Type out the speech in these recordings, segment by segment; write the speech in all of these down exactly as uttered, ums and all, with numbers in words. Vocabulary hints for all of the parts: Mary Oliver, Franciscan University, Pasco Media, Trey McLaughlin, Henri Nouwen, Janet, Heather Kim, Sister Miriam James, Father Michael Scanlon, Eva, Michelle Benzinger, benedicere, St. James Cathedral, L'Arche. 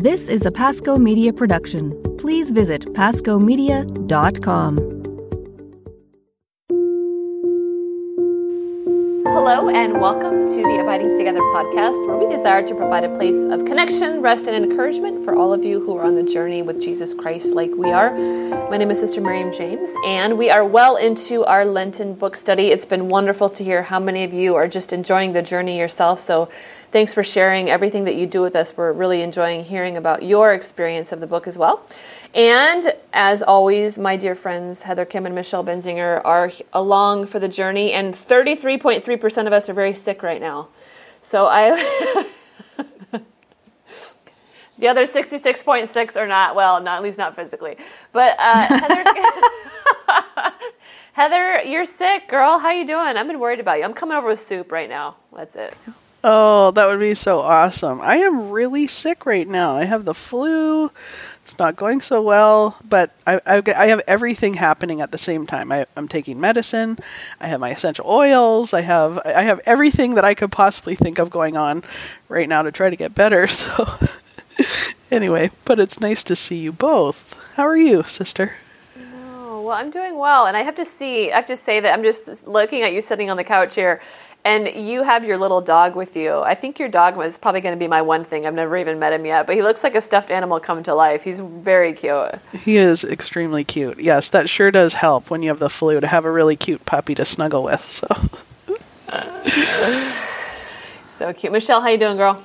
This is a Pasco Media production. Please visit pasco media dot com. Hello and welcome to the Abiding Together podcast, where we desire to provide a place of connection, rest, and encouragement for all of you who are on the journey with Jesus Christ like we are. My name is Sister Miriam James, and we are well into our Lenten book study. It's been wonderful to hear how many of you are just enjoying the journey yourself, so thanks for sharing everything that you do with us. We're really enjoying hearing about your experience of the book as well. And as always, my dear friends, Heather Kim and Michelle Benzinger are along for the journey, and thirty-three point three percent of us are very sick right now. So I, the other sixty-six point six are not, well, not at least not physically, but uh, Heather, Heather, you're sick, girl. How you doing? I've been worried about you. I'm coming over with soup right now. That's it. Oh, that would be so awesome. I am really sick right now. I have the flu. It's not going so well, but I, I, I have everything happening at the same time. I, I'm taking medicine. I have my essential oils. I have I have everything that I could possibly think of going on right now to try to get better. So anyway, but it's nice to see you both. How are you, sister? No, well, I'm doing well, and I have to see. I have to say that I'm just looking at you sitting on the couch here. And you have your little dog with you. I think your dog was probably going to be my one thing. I've never even met him yet, but he looks like a stuffed animal come to life. He's very cute. He is extremely cute. Yes, that sure does help when you have the flu to have a really cute puppy to snuggle with. So, uh, so cute. Michelle, how you doing, girl?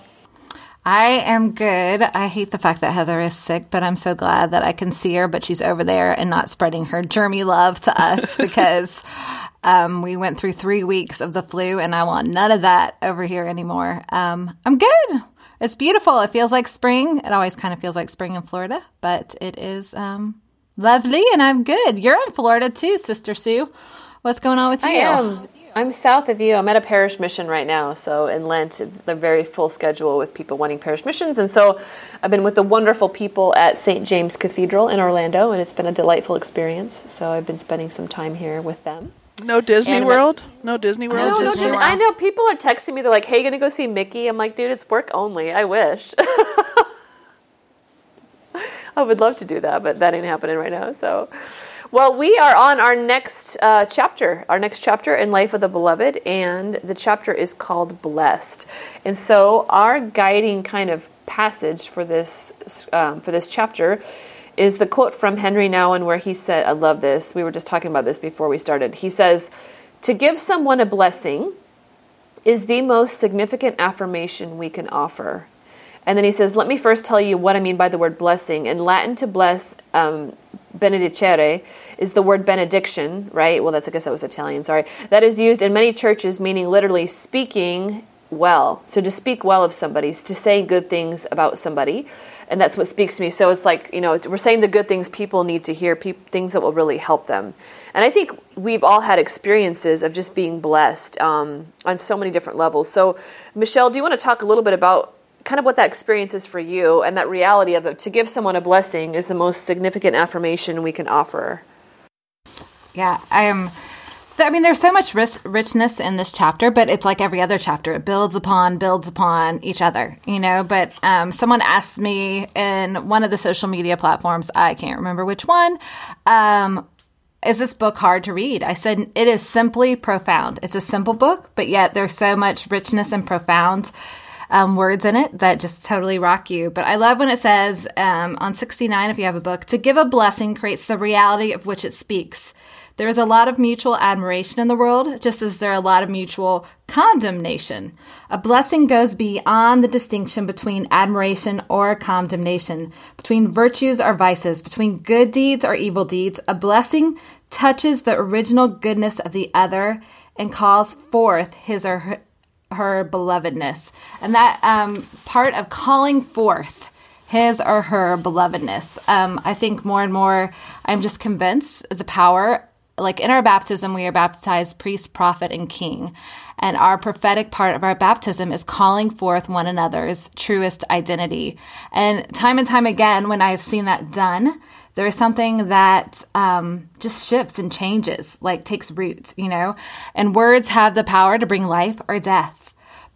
I am good. I hate the fact that Heather is sick, but I'm so glad that I can see her, but she's over there and not spreading her germy love to us because um, we went through three weeks of the flu, and I want none of that over here anymore. Um, I'm good. It's beautiful. It feels like spring. It always kind of feels like spring in Florida, but it is um, lovely, and I'm good. You're in Florida too, Sister Sue. What's going on with you? I am. I'm south of you. I'm at a parish mission right now. So in Lent, they're very full schedule with people wanting parish missions. And so I've been with the wonderful people at Saint James Cathedral in Orlando, and it's been a delightful experience. So I've been spending some time here with them. No Disney and World? I, no Disney World? No, no Disney World. I know people are texting me. They're like, hey, you going to go see Mickey? I'm like, dude, it's work only. I wish. I would love to do that, but that ain't happening right now. So... Well, we are on our next uh, chapter, our next chapter in Life of the Beloved, and the chapter is called Blessed. And so our guiding kind of passage for this um, for this chapter is the quote from Henri Nouwen where he said, I love this, we were just talking about this before we started. He says, to give someone a blessing is the most significant affirmation we can offer. And then he says, let me first tell you what I mean by the word blessing. In Latin, to bless, um, benedicere, is the word benediction, right? Well, that's, I guess that was Italian, sorry. That is used in many churches, meaning literally speaking well. So to speak well of somebody, to say good things about somebody. And that's what speaks to me. So it's like, you know, we're saying the good things people need to hear, pe- things that will really help them. And I think we've all had experiences of just being blessed um, on so many different levels. So Michelle, do you want to talk a little bit about kind of what that experience is for you and that reality of it? To give someone a blessing is the most significant affirmation we can offer. Yeah, I am. I mean, there's so much richness in this chapter, but it's like every other chapter. It builds upon, builds upon each other, you know. But um, someone asked me in one of the social media platforms, I can't remember which one, um, is this book hard to read? I said, it is simply profound. It's a simple book, but yet there's so much richness and profound Um, words in it that just totally rock you. But I love when it says um, on sixty-nine, if you have a book, to give a blessing creates the reality of which it speaks. There is a lot of mutual admiration in the world, just as there are a lot of mutual condemnation. A blessing goes beyond the distinction between admiration or condemnation, between virtues or vices, between good deeds or evil deeds. A blessing touches the original goodness of the other and calls forth his or her her belovedness. And that um, part of calling forth his or her belovedness. Um, I think more and more I'm just convinced the power, like in our baptism, we are baptized priest, prophet, and king. And our prophetic part of our baptism is calling forth one another's truest identity. And time and time again, when I've seen that done, there is something that um, just shifts and changes, like takes root, you know, and words have the power to bring life or death.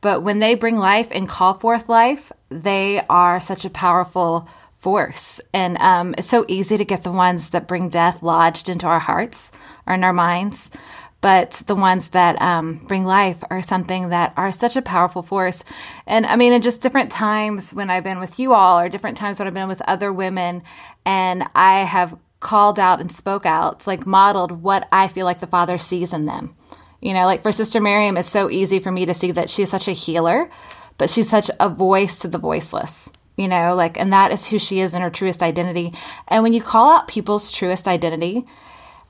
But when they bring life and call forth life, they are such a powerful force. And um, it's so easy to get the ones that bring death lodged into our hearts or in our minds. But the ones that um, bring life are something that are such a powerful force. And I mean, in just different times when I've been with you all or different times when I've been with other women, and I have called out and spoke out, like modeled what I feel like the Father sees in them. You know, like for Sister Miriam, it's so easy for me to see that she's such a healer, but she's such a voice to the voiceless, you know, like, and that is who she is in her truest identity. And when you call out people's truest identity,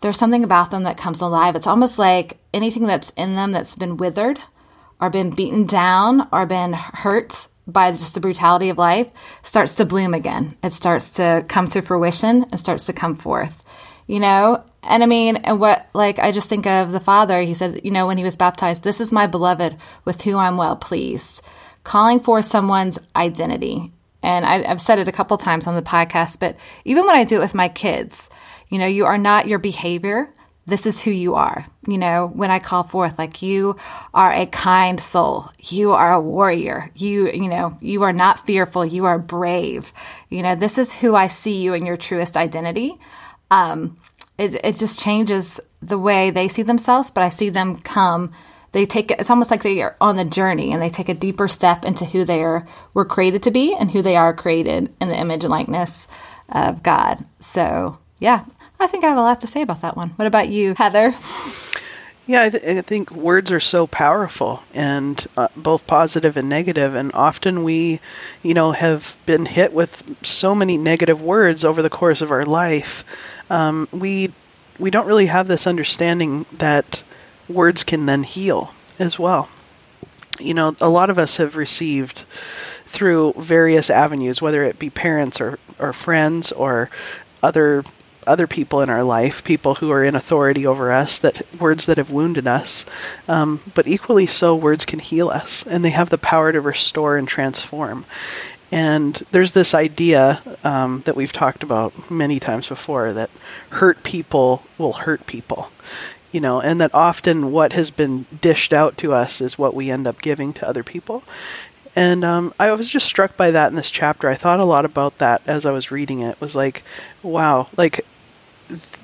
there's something about them that comes alive. It's almost like anything that's in them that's been withered or been beaten down or been hurt by just the brutality of life starts to bloom again. It starts to come to fruition and starts to come forth, you know? And I mean, and what, like, I just think of the Father. He said, you know, when he was baptized, "This is my beloved with whom I'm well pleased," calling for someone's identity. And I, I've said it a couple times on the podcast, but even when I do it with my kids, you know, you are not your behavior. This is who you are. You know, when I call forth, like, you are a kind soul. You are a warrior. You, you know, you are not fearful. You are brave. You know, this is who I see you in your truest identity. Um, it, it just changes the way they see themselves, but I see them come. They take it. It's almost like they are on the journey and they take a deeper step into who they are, were created to be and who they are created in the image and likeness of God. So, yeah. I think I have a lot to say about that one. What about you, Heather? Yeah, I, th- I think words are so powerful, and uh, both positive and negative. And often we, you know, have been hit with so many negative words over the course of our life. Um, we we don't really have this understanding that words can then heal as well. You know, a lot of us have received through various avenues, whether it be parents or, or friends or other other people in our life, people who are in authority over us, that words that have wounded us. Um, but equally so, words can heal us, and they have the power to restore and transform. And there's this idea um, that we've talked about many times before, that hurt people will hurt people, you know, and that often what has been dished out to us is what we end up giving to other people. And um, I was just struck by that in this chapter. I thought a lot about that as I was reading it. It was like, wow, like,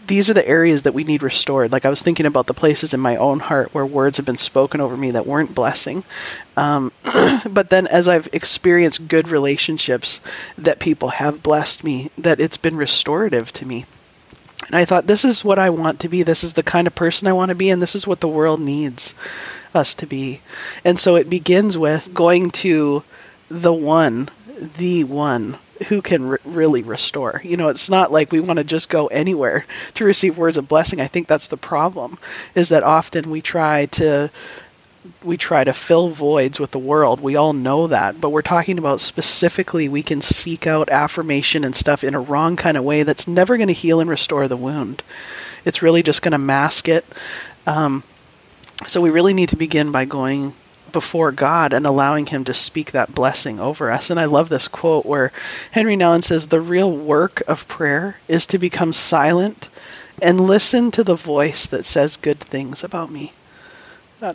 these are the areas that we need restored. Like, I was thinking about the places in my own heart where words have been spoken over me that weren't blessing. Um, but then as I've experienced good relationships that people have blessed me, that it's been restorative to me. And I thought, this is what I want to be. This is the kind of person I want to be. And this is what the world needs us to be. And so it begins with going to the one, the one who can re- really restore. You know, it's not like we want to just go anywhere to receive words of blessing. I think that's the problem, is that often we try to we try to fill voids with the world. We all know that, but we're talking about specifically we can seek out affirmation and stuff in a wrong kind of way that's never going to heal and restore the wound. It's really just going to mask it. Um, so we really need to begin by going before God and allowing him to speak that blessing over us. And I love this quote where Henri Nouwen says, "The real work of prayer is to become silent and listen to the voice that says good things about me."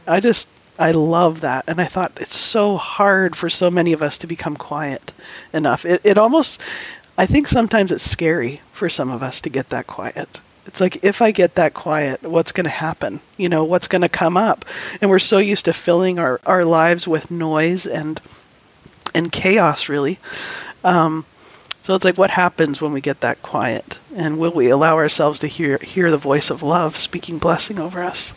I just, I love that. And I thought, it's so hard for so many of us to become quiet enough. It, it almost, I think sometimes it's scary for some of us to get that quiet. It's like, if I get that quiet, what's going to happen? You know, what's going to come up? And we're so used to filling our, our lives with noise and and chaos, really. Um, so it's like, what happens when we get that quiet? And will we allow ourselves to hear hear the voice of love speaking blessing over us?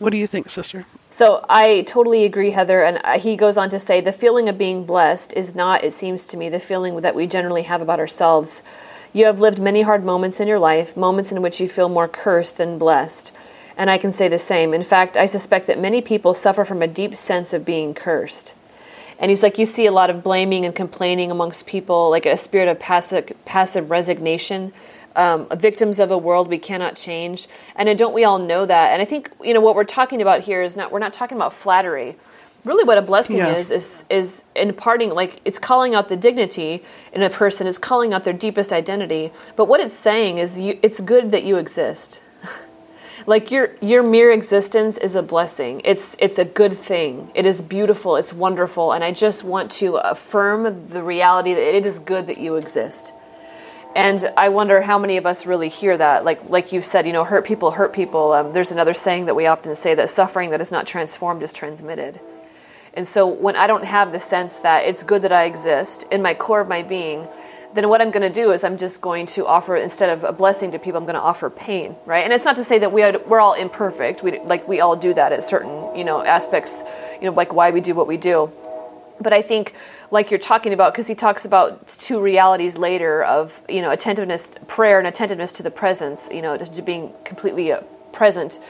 What do you think, sister? So I totally agree, Heather. And he goes on to say, the feeling of being blessed is not, it seems to me, the feeling that we generally have about ourselves. You have lived many hard moments in your life, moments in which you feel more cursed than blessed. And I can say the same. In fact, I suspect that many people suffer from a deep sense of being cursed. And he's like, you see a lot of blaming and complaining amongst people, like a spirit of passive, passive resignation. Um, victims of a world we cannot change. And don't we all know that? And I think, you know, what we're talking about here is not, we're not talking about flattery. Really what a blessing yeah. is, is, is imparting, like, it's calling out the dignity in a person. It's calling out their deepest identity. But what it's saying is, you, it's good that you exist. Like your your mere existence is a blessing. It's it's a good thing. It is beautiful. It's wonderful. And I just want to affirm the reality that it is good that you exist. And I wonder how many of us really hear that. Like like you said, you know, hurt people hurt people. Um, there's another saying that we often say, that suffering that is not transformed is transmitted. And so when I don't have the sense that it's good that I exist in my core of my being, then what I'm going to do is I'm just going to offer, instead of a blessing to people, I'm going to offer pain, right? And it's not to say that we are, we're all imperfect. We like we all do that at certain, you know, aspects, you know, like why we do what we do. But I think, like you're talking about, because he talks about two realities later of, you know, attentiveness, prayer, and attentiveness to the presence, you know, to being completely present,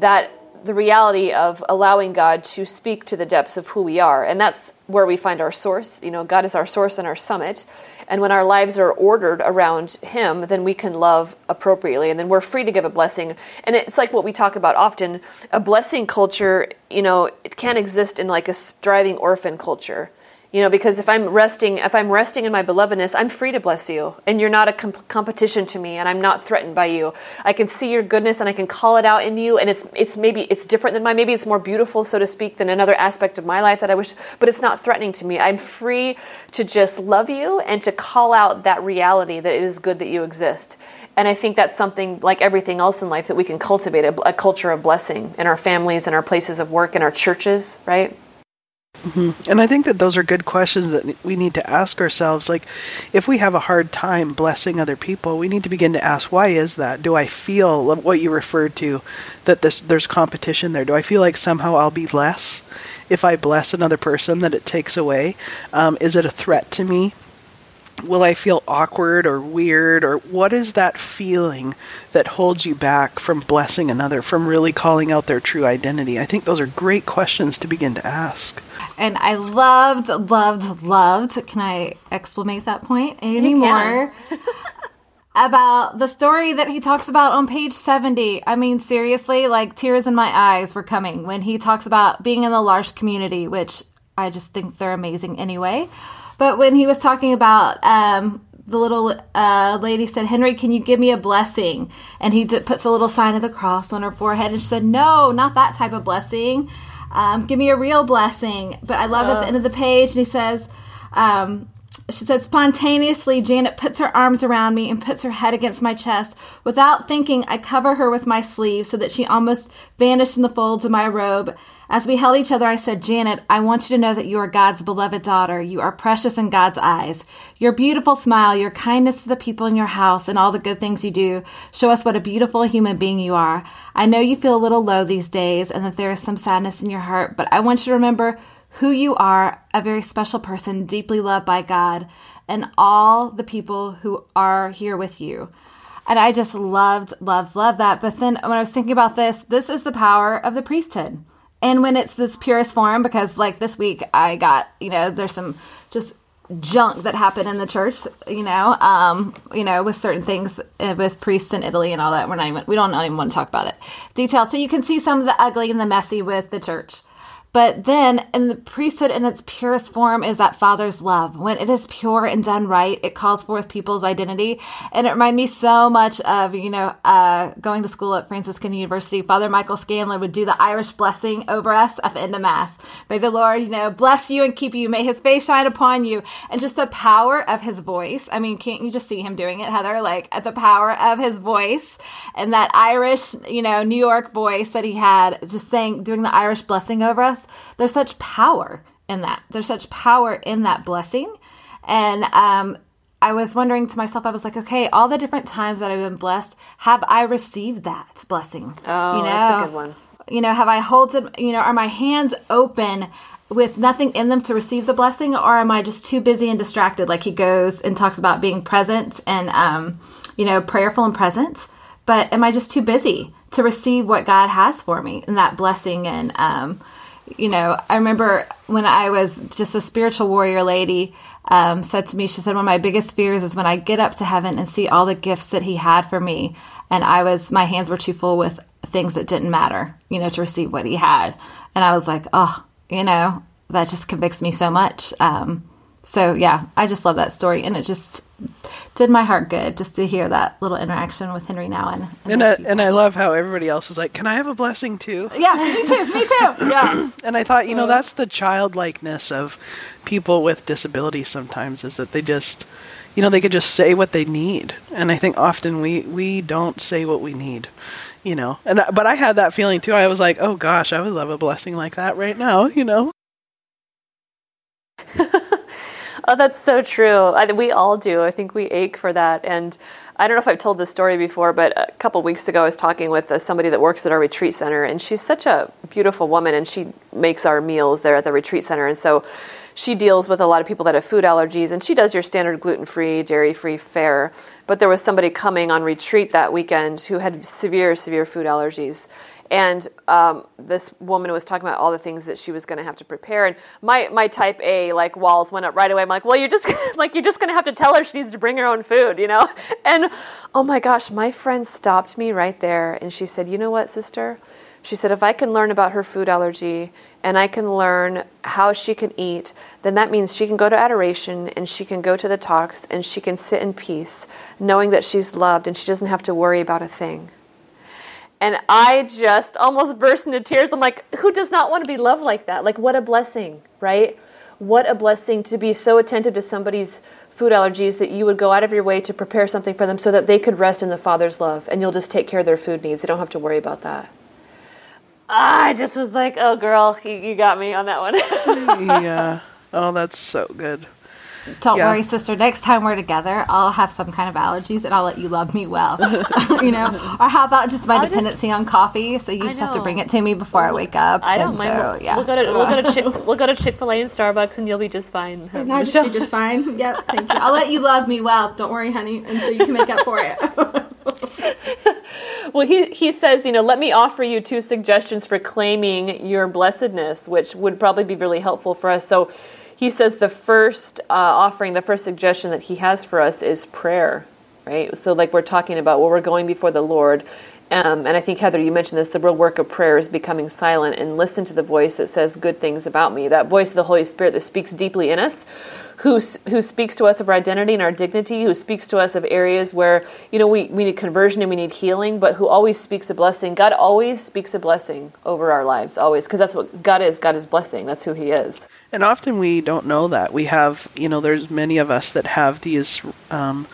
that the reality of allowing God to speak to the depths of who we are. And that's where we find our source. You know, God is our source and our summit. And when our lives are ordered around him, then we can love appropriately. And then we're free to give a blessing. And it's like what we talk about often, a blessing culture, you know, it can't exist in like a striving orphan culture. You know, because if I'm resting, if I'm resting in my belovedness, I'm free to bless you, and you're not a comp- competition to me, and I'm not threatened by you. I can see your goodness, and I can call it out in you, and it's it's maybe it's different than mine. Maybe it's more beautiful, so to speak, than another aspect of my life that I wish, but it's not threatening to me. I'm free to just love you and to call out that reality that it is good that you exist. And I think that's something, like everything else in life, that we can cultivate a, a culture of blessing in our families, in our places of work, in our churches, right? Mm-hmm. And I think that those are good questions that we need to ask ourselves. Like, if we have a hard time blessing other people, we need to begin to ask, why is that? Do I feel what you referred to, that there's, there's competition there? Do I feel like somehow I'll be less if I bless another person, that it takes away? Um, is it a threat to me? Will I feel awkward or weird? Or what is that feeling that holds you back from blessing another, from really calling out their true identity? I think those are great questions to begin to ask. And I loved, loved, loved, can I explanate that point anymore? About the story that he talks about on page seventy. I mean, seriously, like tears in my eyes were coming when he talks about being in the L'Arche community, which I just think they're amazing anyway. But when he was talking about, um, the little uh, lady said, Henry, can you give me a blessing? And he d- puts a little sign of the cross on her forehead. And she said, no, not that type of blessing. Um, give me a real blessing. But I love oh. At the end of the page, and he says, um, she said, spontaneously, Janet puts her arms around me and puts her head against my chest. Without thinking, I cover her with my sleeve so that she almost vanished in the folds of my robe. As we held each other, I said, Janet, I want you to know that you are God's beloved daughter. You are precious in God's eyes. Your beautiful smile, your kindness to the people in your house, and all the good things you do show us what a beautiful human being you are. I know you feel a little low these days and that there is some sadness in your heart, but I want you to remember who you are, a very special person, deeply loved by God, and all the people who are here with you. And I just loved, loved, loved that. But then when I was thinking about this, this is the power of the priesthood. And when it's this purest form, because like this week I got, you know, there's some just junk that happened in the church, you know, um, you know, with certain things uh, with priests in Italy and all that. We're not even, we don't not even want to talk about it. Detail. So you can see some of the ugly and the messy with the church. But then in the priesthood in its purest form is that Father's love. When it is pure and done right, it calls forth people's identity. And it reminded me so much of, you know, uh, going to school at Franciscan University. Father Michael Scanlon would do the Irish blessing over us at the end of Mass. May the Lord, you know, bless you and keep you. May his face shine upon you. And just the power of his voice. I mean, can't you just see him doing it, Heather? Like at the power of his voice and that Irish, you know, New York voice that he had, just saying, doing the Irish blessing over us. There's such power in that. There's such power in that blessing. And um, I was wondering to myself, I was like, okay, all the different times that I've been blessed, have I received that blessing? Oh, you know, that's a good one. You know, have I holded, you know, are my hands open with nothing in them to receive the blessing? Or am I just too busy and distracted? Like he goes and talks about being present and, um, you know, prayerful and present. But am I just too busy to receive what God has for me and that blessing? And, um, you know, I remember when I was just a spiritual warrior lady um, said to me, she said, one of my biggest fears is when I get up to heaven and see all the gifts that he had for me. And I was, my hands were too full with things that didn't matter, you know, to receive what he had. And I was like, oh, you know, that just convicts me so much. Um, so, yeah, I just love that story. And it just did my heart good just to hear that little interaction with Henri Nouwen. And, and, I, and I love how everybody else was like, can I have a blessing too? Yeah, me too, me too. Yeah. And I thought, you know, that's the childlikeness of people with disabilities sometimes, is that they just, you know, they could just say what they need. And I think often we, we don't say what we need. You know, and but I had that feeling too. I was like, oh gosh, I would love a blessing like that right now, you know? Oh, that's so true. I, we all do. I think we ache for that. And I don't know if I've told this story before, but a couple of weeks ago, I was talking with uh, somebody that works at our retreat center, and she's such a beautiful woman, and she makes our meals there at the retreat center. And so she deals with a lot of people that have food allergies, and she does your standard gluten-free, dairy-free fare. But there was somebody coming on retreat that weekend who had severe, severe food allergies. And um, this woman was talking about all the things that she was going to have to prepare. And my, my type A, like, walls went up right away. I'm like, well, you're just like, you're just going to have to tell her she needs to bring her own food, you know? And, oh, my gosh, my friend stopped me right there. And she said, you know what, sister? She said, if I can learn about her food allergy and I can learn how she can eat, then that means she can go to adoration and she can go to the talks and she can sit in peace, knowing that she's loved and she doesn't have to worry about a thing. And I just almost burst into tears. I'm like, who does not want to be loved like that? Like, what a blessing, right? What a blessing to be so attentive to somebody's food allergies that you would go out of your way to prepare something for them so that they could rest in the Father's love, and you'll just take care of their food needs. They don't have to worry about that. I just was like, oh, girl, you, you got me on that one. Yeah. Oh, that's so good. Don't yeah. worry, sister. Next time we're together, I'll have some kind of allergies, and I'll let you love me well. You know, or how about just my I'll dependency just, on coffee? So you I just know. have to bring it to me before well, I wake up. I don't and mind. So, we'll, yeah. we'll go to we'll go to Chick we'll go to Chick-fil-A and Starbucks, and you'll be just fine. I'll huh, just be just fine. Yep. Thank you. I'll let you love me well. Don't worry, honey. And so you can make up for it. Well, he he says, you know, let me offer you two suggestions for claiming your blessedness, which would probably be really helpful for us. So. He says the first uh, offering, the first suggestion that he has for us is prayer, right? So like we're talking about where we're going before the Lord. Um, and I think, Heather, you mentioned this, the real work of prayer is becoming silent and listen to the voice that says good things about me, that voice of the Holy Spirit that speaks deeply in us, who who speaks to us of our identity and our dignity, who speaks to us of areas where, you know, we, we need conversion and we need healing, but who always speaks a blessing. God always speaks a blessing over our lives, always, because that's what God is. God is blessing. That's who he is. And often we don't know that. We have, you know, there's many of us that have these... Um,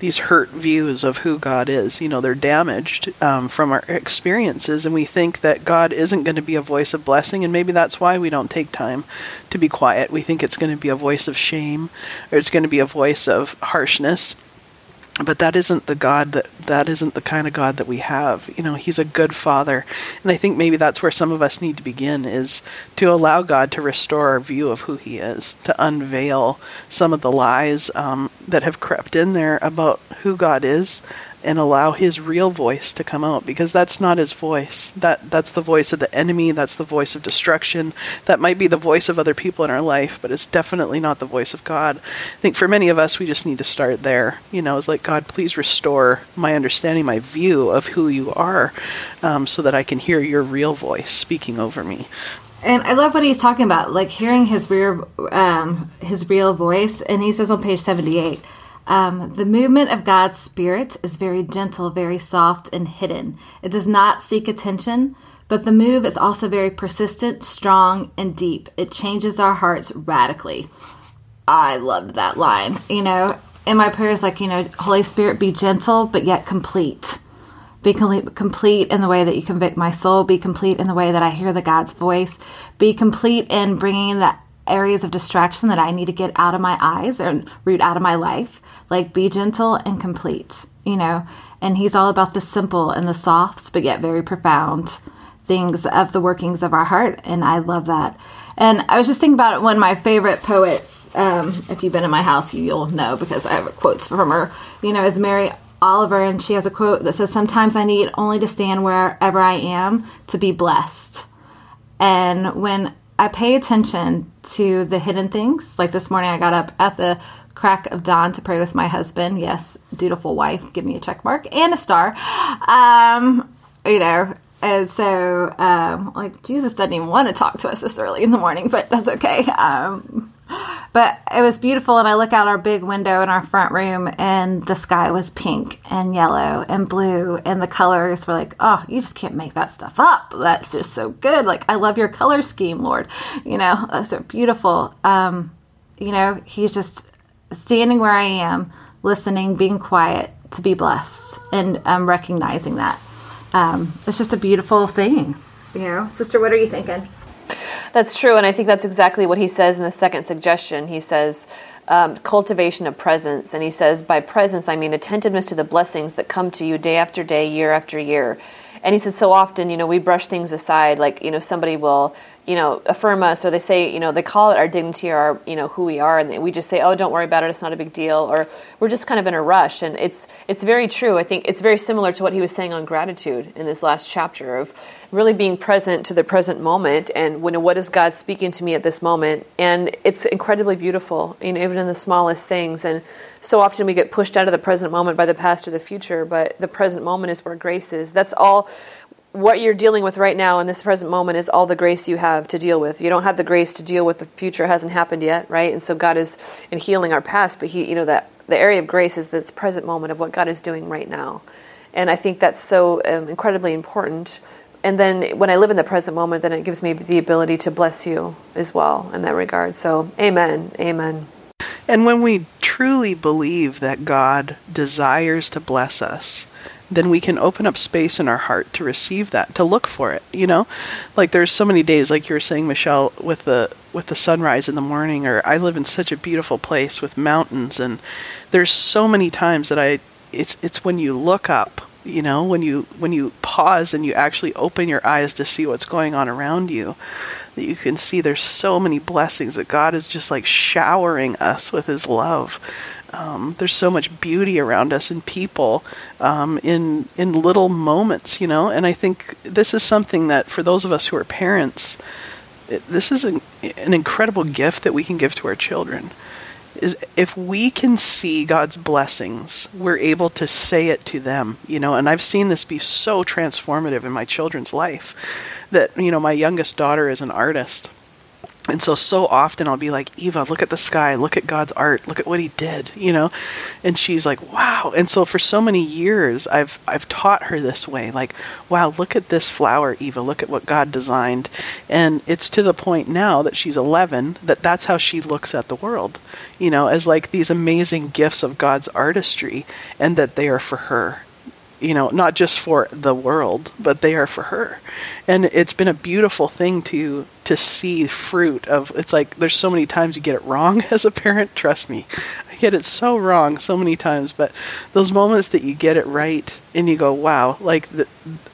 these hurt views of who God is. You know, they're damaged um, from our experiences, and we think that God isn't going to be a voice of blessing, and maybe that's why we don't take time to be quiet. We think it's going to be a voice of shame, or it's going to be a voice of harshness, but that isn't the God that, that isn't the kind of God that we have. You know, he's a good father, and I think maybe that's where some of us need to begin, is to allow God to restore our view of who he is, to unveil some of the lies um, that have crept in there about who God is, and allow his real voice to come out, because that's not his voice. That that's the voice of the enemy. That's the voice of destruction. That might be the voice of other people in our life, but it's definitely not the voice of God. I think for many of us, we just need to start there. You know, it's like, God, please restore my understanding, my view of who you are, um, so that I can hear your real voice speaking over me. And I love what he's talking about, like hearing his real, um, his real voice. And he says on page seventy-eight, Um, the movement of God's Spirit is very gentle, very soft, and hidden. It does not seek attention, but the move is also very persistent, strong, and deep. It changes our hearts radically. I loved that line, you know. And my prayer is like, you know, Holy Spirit, be gentle, but yet complete. Be complete in the way that you convict my soul. Be complete in the way that I hear the God's voice. Be complete in bringing the areas of distraction that I need to get out of my eyes and root out of my life. Like, be gentle and complete, you know. And he's all about the simple and the soft, but yet very profound things of the workings of our heart. And I love that. And I was just thinking about it, one of my favorite poets, um, if you've been in my house, you, you'll know, because I have quotes from her, you know, is Mary Oliver. And she has a quote that says, sometimes I need only to stand wherever I am to be blessed. And when I pay attention to the hidden things. Like this morning, I got up at the crack of dawn to pray with my husband. Yes, dutiful wife, give me a check mark and a star. Um, you know, and so um, like Jesus doesn't even want to talk to us this early in the morning, but that's okay. Um, But it was beautiful, and I look out our big window in our front room, and the sky was pink and yellow and blue, and the colors were like, oh, you just can't make that stuff up. That's just so good. Like, I love your color scheme, Lord. You know, that's so beautiful. Um, you know, he's just standing where I am, listening, being quiet to be blessed, and um, recognizing that. Um, it's just a beautiful thing. You know, sister, what are you thinking? That's true, and I think that's exactly what he says in the second suggestion. He says, um, cultivation of presence, and he says, by presence, I mean attentiveness to the blessings that come to you day after day, year after year. And he said, so often, you know, we brush things aside, like, you know, somebody will, you know, affirm us, or they say, you know, they call it our dignity or, our, you know, who we are, and we just say, oh, don't worry about it, it's not a big deal, or we're just kind of in a rush. And it's it's very true. I think it's very similar to what he was saying on gratitude in this last chapter of really being present to the present moment and when what is God speaking to me at this moment. And it's incredibly beautiful, you know, even in the smallest things. And so often we get pushed out of the present moment by the past or the future, but the present moment is where grace is. That's all. What you're dealing with right now in this present moment is all the grace you have to deal with. You don't have the grace to deal with the future, hasn't happened yet, right? And so God is in healing our past, but he, you know, that the area of grace is this present moment of what God is doing right now. And I think that's so um, incredibly important. And then when I live in the present moment, then it gives me the ability to bless you as well in that regard. So amen, amen. And when we truly believe that God desires to bless us, then we can open up space in our heart to receive that, to look for it, you know? Like, there's so many days, like you were saying, Michelle, with the with the sunrise in the morning, or I live in such a beautiful place with mountains, and there's so many times that I, it's it's when you look up, you know, when you when you pause and you actually open your eyes to see what's going on around you, that you can see there's so many blessings that God is just like showering us with his love. Um, there's so much beauty around us and people um, in in little moments, you know. And I think this is something that for those of us who are parents, it, this is an, an incredible gift that we can give to our children. Is if we can see God's blessings, we're able to say it to them, you know. And I've seen this be so transformative in my children's life that, you know, my youngest daughter is an artist. And so, so often I'll be like, Eva, look at the sky, look at God's art, look at what he did, you know? And she's like, wow. And so for so many years, I've I've taught her this way, like, wow, look at this flower, Eva, look at what God designed. And it's to the point now that she's eleven, that that's how she looks at the world, you know, as like these amazing gifts of God's artistry, and that they are for her. You know, not just for the world, but they are for her. And it's been a beautiful thing to to see fruit of. It's like there's so many times you get it wrong as a parent. Trust me, I get it so wrong so many times. But those moments that you get it right and you go, wow, like the,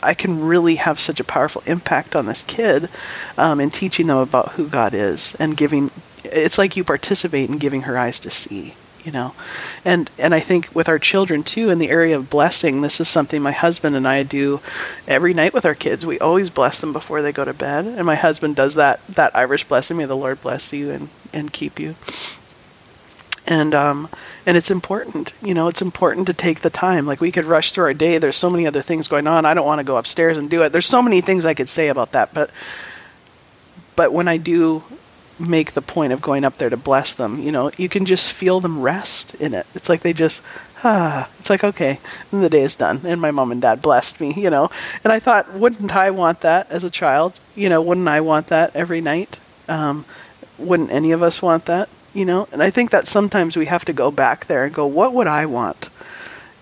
I can really have such a powerful impact on this kid um, in teaching them about who God is and giving. It's like you participate in giving her eyes to see. You know, and, and I think with our children too, in the area of blessing, this is something my husband and I do every night with our kids. We always bless them before they go to bed. And my husband does that, that Irish blessing, may the Lord bless you and, and keep you. And, um, and it's important, you know, it's important to take the time. Like, we could rush through our day. There's so many other things going on. I don't want to go upstairs and do it. There's so many things I could say about that. But, but when I do make the point of going up there to bless them, you know, you can just feel them rest in it. It's like they just, ah, it's like, okay, and the day is done, and my mom and dad blessed me, you know. And I thought, wouldn't I want that as a child? You know, wouldn't I want that every night? Um, wouldn't any of us want that, you know? And I think that sometimes we have to go back there and go, what would I want,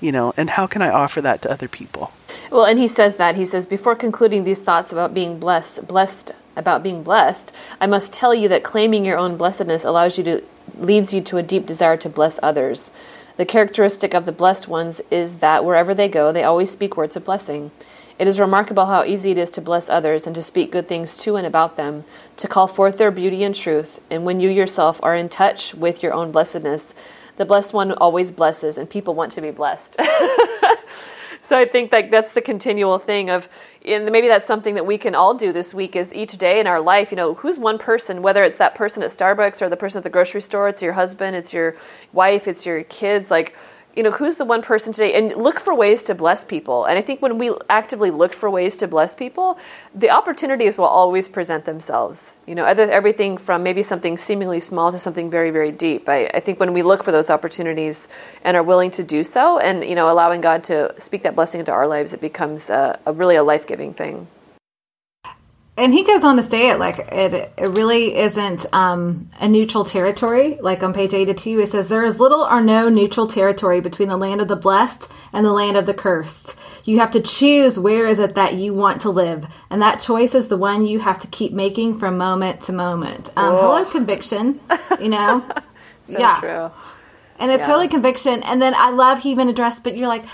you know, and how can I offer that to other people? Well, and he says that. He says, before concluding these thoughts about being blessed, blessed, about being blessed, I must tell you that claiming your own blessedness allows you to, leads you to a deep desire to bless others. The characteristic of the blessed ones is that wherever they go, they always speak words of blessing. It is remarkable how easy it is to bless others and to speak good things to and about them, to call forth their beauty and truth. And when you yourself are in touch with your own blessedness, the blessed one always blesses, and people want to be blessed. So I think like that's the continual thing of, and maybe that's something that we can all do this week is each day in our life, you know, who's one person, whether it's that person at Starbucks or the person at the grocery store, it's your husband, it's your wife, it's your kids, like, you know, who's the one person today? And look for ways to bless people. And I think when we actively look for ways to bless people, the opportunities will always present themselves. You know, other, everything from maybe something seemingly small to something very, very deep. I, I think when we look for those opportunities and are willing to do so and, you know, allowing God to speak that blessing into our lives, it becomes a, a really a life-giving thing. And he goes on to say it like it, it really isn't um, a neutral territory. Like on page eighty-two, it says, there is little or no neutral territory between the land of the blessed and the land of the cursed. You have to choose where is it that you want to live. And that choice is the one you have to keep making from moment to moment. Um, hello, conviction, you know? So yeah. True. And it's yeah. totally conviction. And then I love he even addressed, but you're like,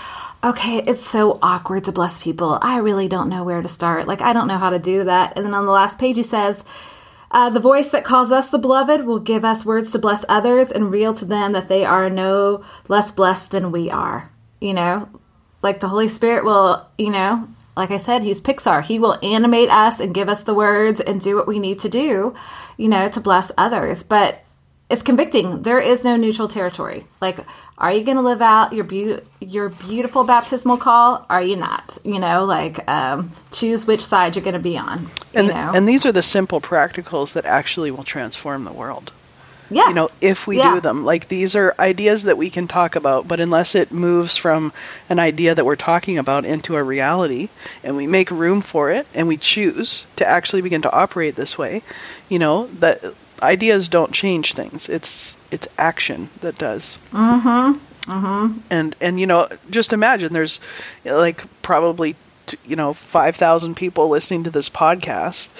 okay, it's so awkward to bless people. I really don't know where to start. Like, I don't know how to do that. And then on the last page, he says, uh, the voice that calls us the beloved will give us words to bless others and reveal to them that they are no less blessed than we are. You know, like the Holy Spirit will, you know, like I said, he's Pixar. He will animate us and give us the words and do what we need to do, you know, to bless others. But it's convicting. There is no neutral territory. Like, are you going to live out your be- your beautiful baptismal call? Are you not? You know, like, um, choose which side you're going to be on. And, you know? And these are the simple practicals that actually will transform the world. Yes. You know, if we yeah. do them. Like, these are ideas that we can talk about, but unless it moves from an idea that we're talking about into a reality, and we make room for it, and we choose to actually begin to operate this way, you know, that... ideas don't change things. It's it's action that does. Mm-hmm. Mm-hmm. And and you know, just imagine there's like probably t- you know five thousand people listening to this podcast,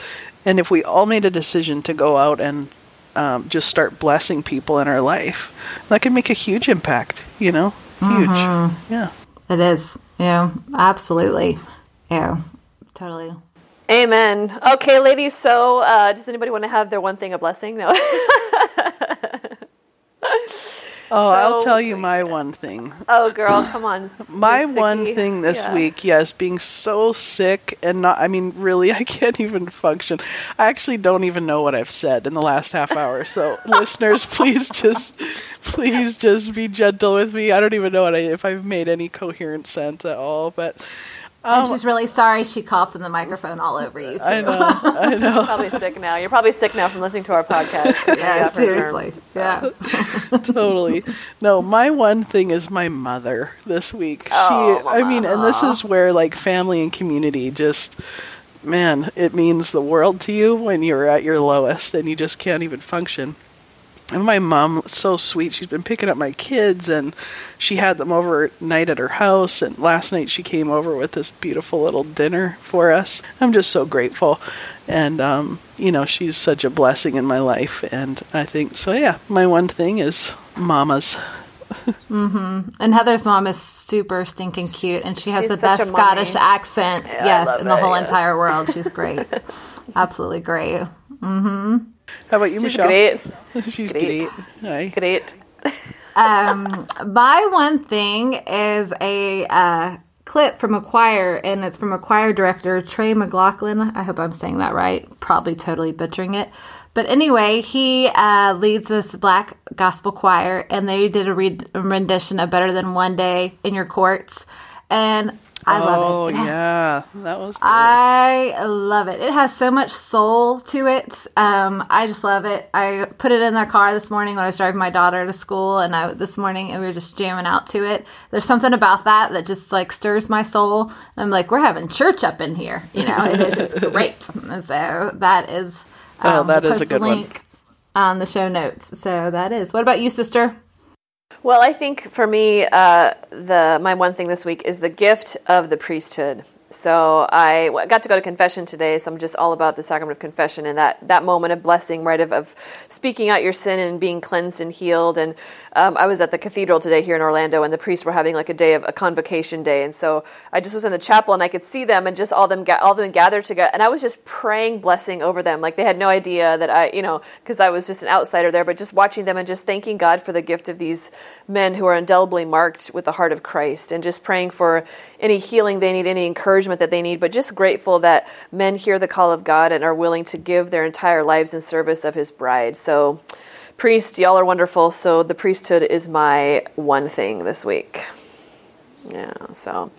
and if we all made a decision to go out and um, just start blessing people in our life, that could make a huge impact. You know, huge. Mm-hmm. Yeah, it is. Yeah, absolutely. Yeah, totally. Amen. Okay, ladies, so uh, does anybody want to have their one thing a blessing? No. Oh, so, I'll tell you my one thing. Oh, girl, come on. My one thing this yeah. week, yes, being so sick and not, I mean, really, I can't even function. I actually don't even know what I've said in the last half hour. So listeners, please just, please just be gentle with me. I don't even know what I, if I've made any coherent sense at all, but... Um, and she's really sorry she coughed in the microphone all over you, too. I know, I know. You're probably sick now. You're probably sick now from listening to our podcast. Yeah, seriously. Terms, so. Yeah. Totally. No, my one thing is my mother this week. Oh, she, I mean, and this is where, like, family and community just, man, it means the world to you when you're at your lowest and you just can't even function. And my mom, so sweet, she's been picking up my kids, and she had them overnight at her house, and last night she came over with this beautiful little dinner for us. I'm just so grateful, and, um, you know, she's such a blessing in my life, and I think, so yeah, my one thing is mamas. Mm-hmm. And Heather's mom is super stinking cute, and she has she's the best Scottish accent, yeah, yes, in the it, whole yeah. entire world. She's great. Absolutely great. Mm-hmm. How about you, She's Michelle? Great. She's great. Great. Great. Um, my one thing is a uh, clip from a choir, and it's from a choir director, Trey McLaughlin. I hope I'm saying that right. Probably totally butchering it. But anyway, he uh, leads this Black gospel choir, and they did a re- rendition of Better Than One Day in Your Courts. And I love it. Oh, yeah. That was good. I love it. It has so much soul to it. Um, I just love it. I put it in their car this morning when I was driving my daughter to school, and I this morning, and we were just jamming out to it. There's something about that that just, like, stirs my soul. And I'm like, we're having church up in here. You know, it is just great. And so that is um, oh, that is a good one. On the show notes. So that is. What about you, sister? Well, I think for me, uh, the my one thing this week is the gift of the priesthood. So I got to go to confession today, so I'm just all about the sacrament of confession and that, that moment of blessing, right, of, of speaking out your sin and being cleansed and healed. And um, I was at the cathedral today here in Orlando, and the priests were having like a day of a convocation day. And so I just was in the chapel, and I could see them and just all them, ga- all them gathered together. And I was just praying blessing over them. Like, they had no idea that I, you know, because I was just an outsider there, but just watching them and just thanking God for the gift of these men who are indelibly marked with the heart of Christ, and just praying for any healing they need, any encouragement that they need, but just grateful that men hear the call of God and are willing to give their entire lives in service of his bride. So priest, y'all are wonderful. So the priesthood is my one thing this week. Yeah, so...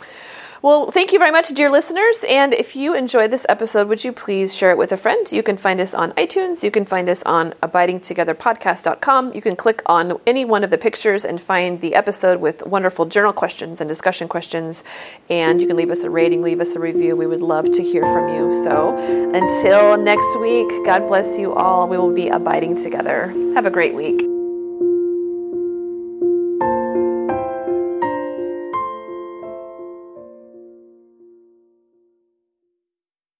Well, thank you very much, dear listeners. And if you enjoyed this episode, would you please share it with a friend? You can find us on iTunes. You can find us on abiding together podcast dot com. You can click on any one of the pictures and find the episode with wonderful journal questions and discussion questions. And you can leave us a rating, leave us a review. We would love to hear from you. So until next week, God bless you all. We will be abiding together. Have a great week.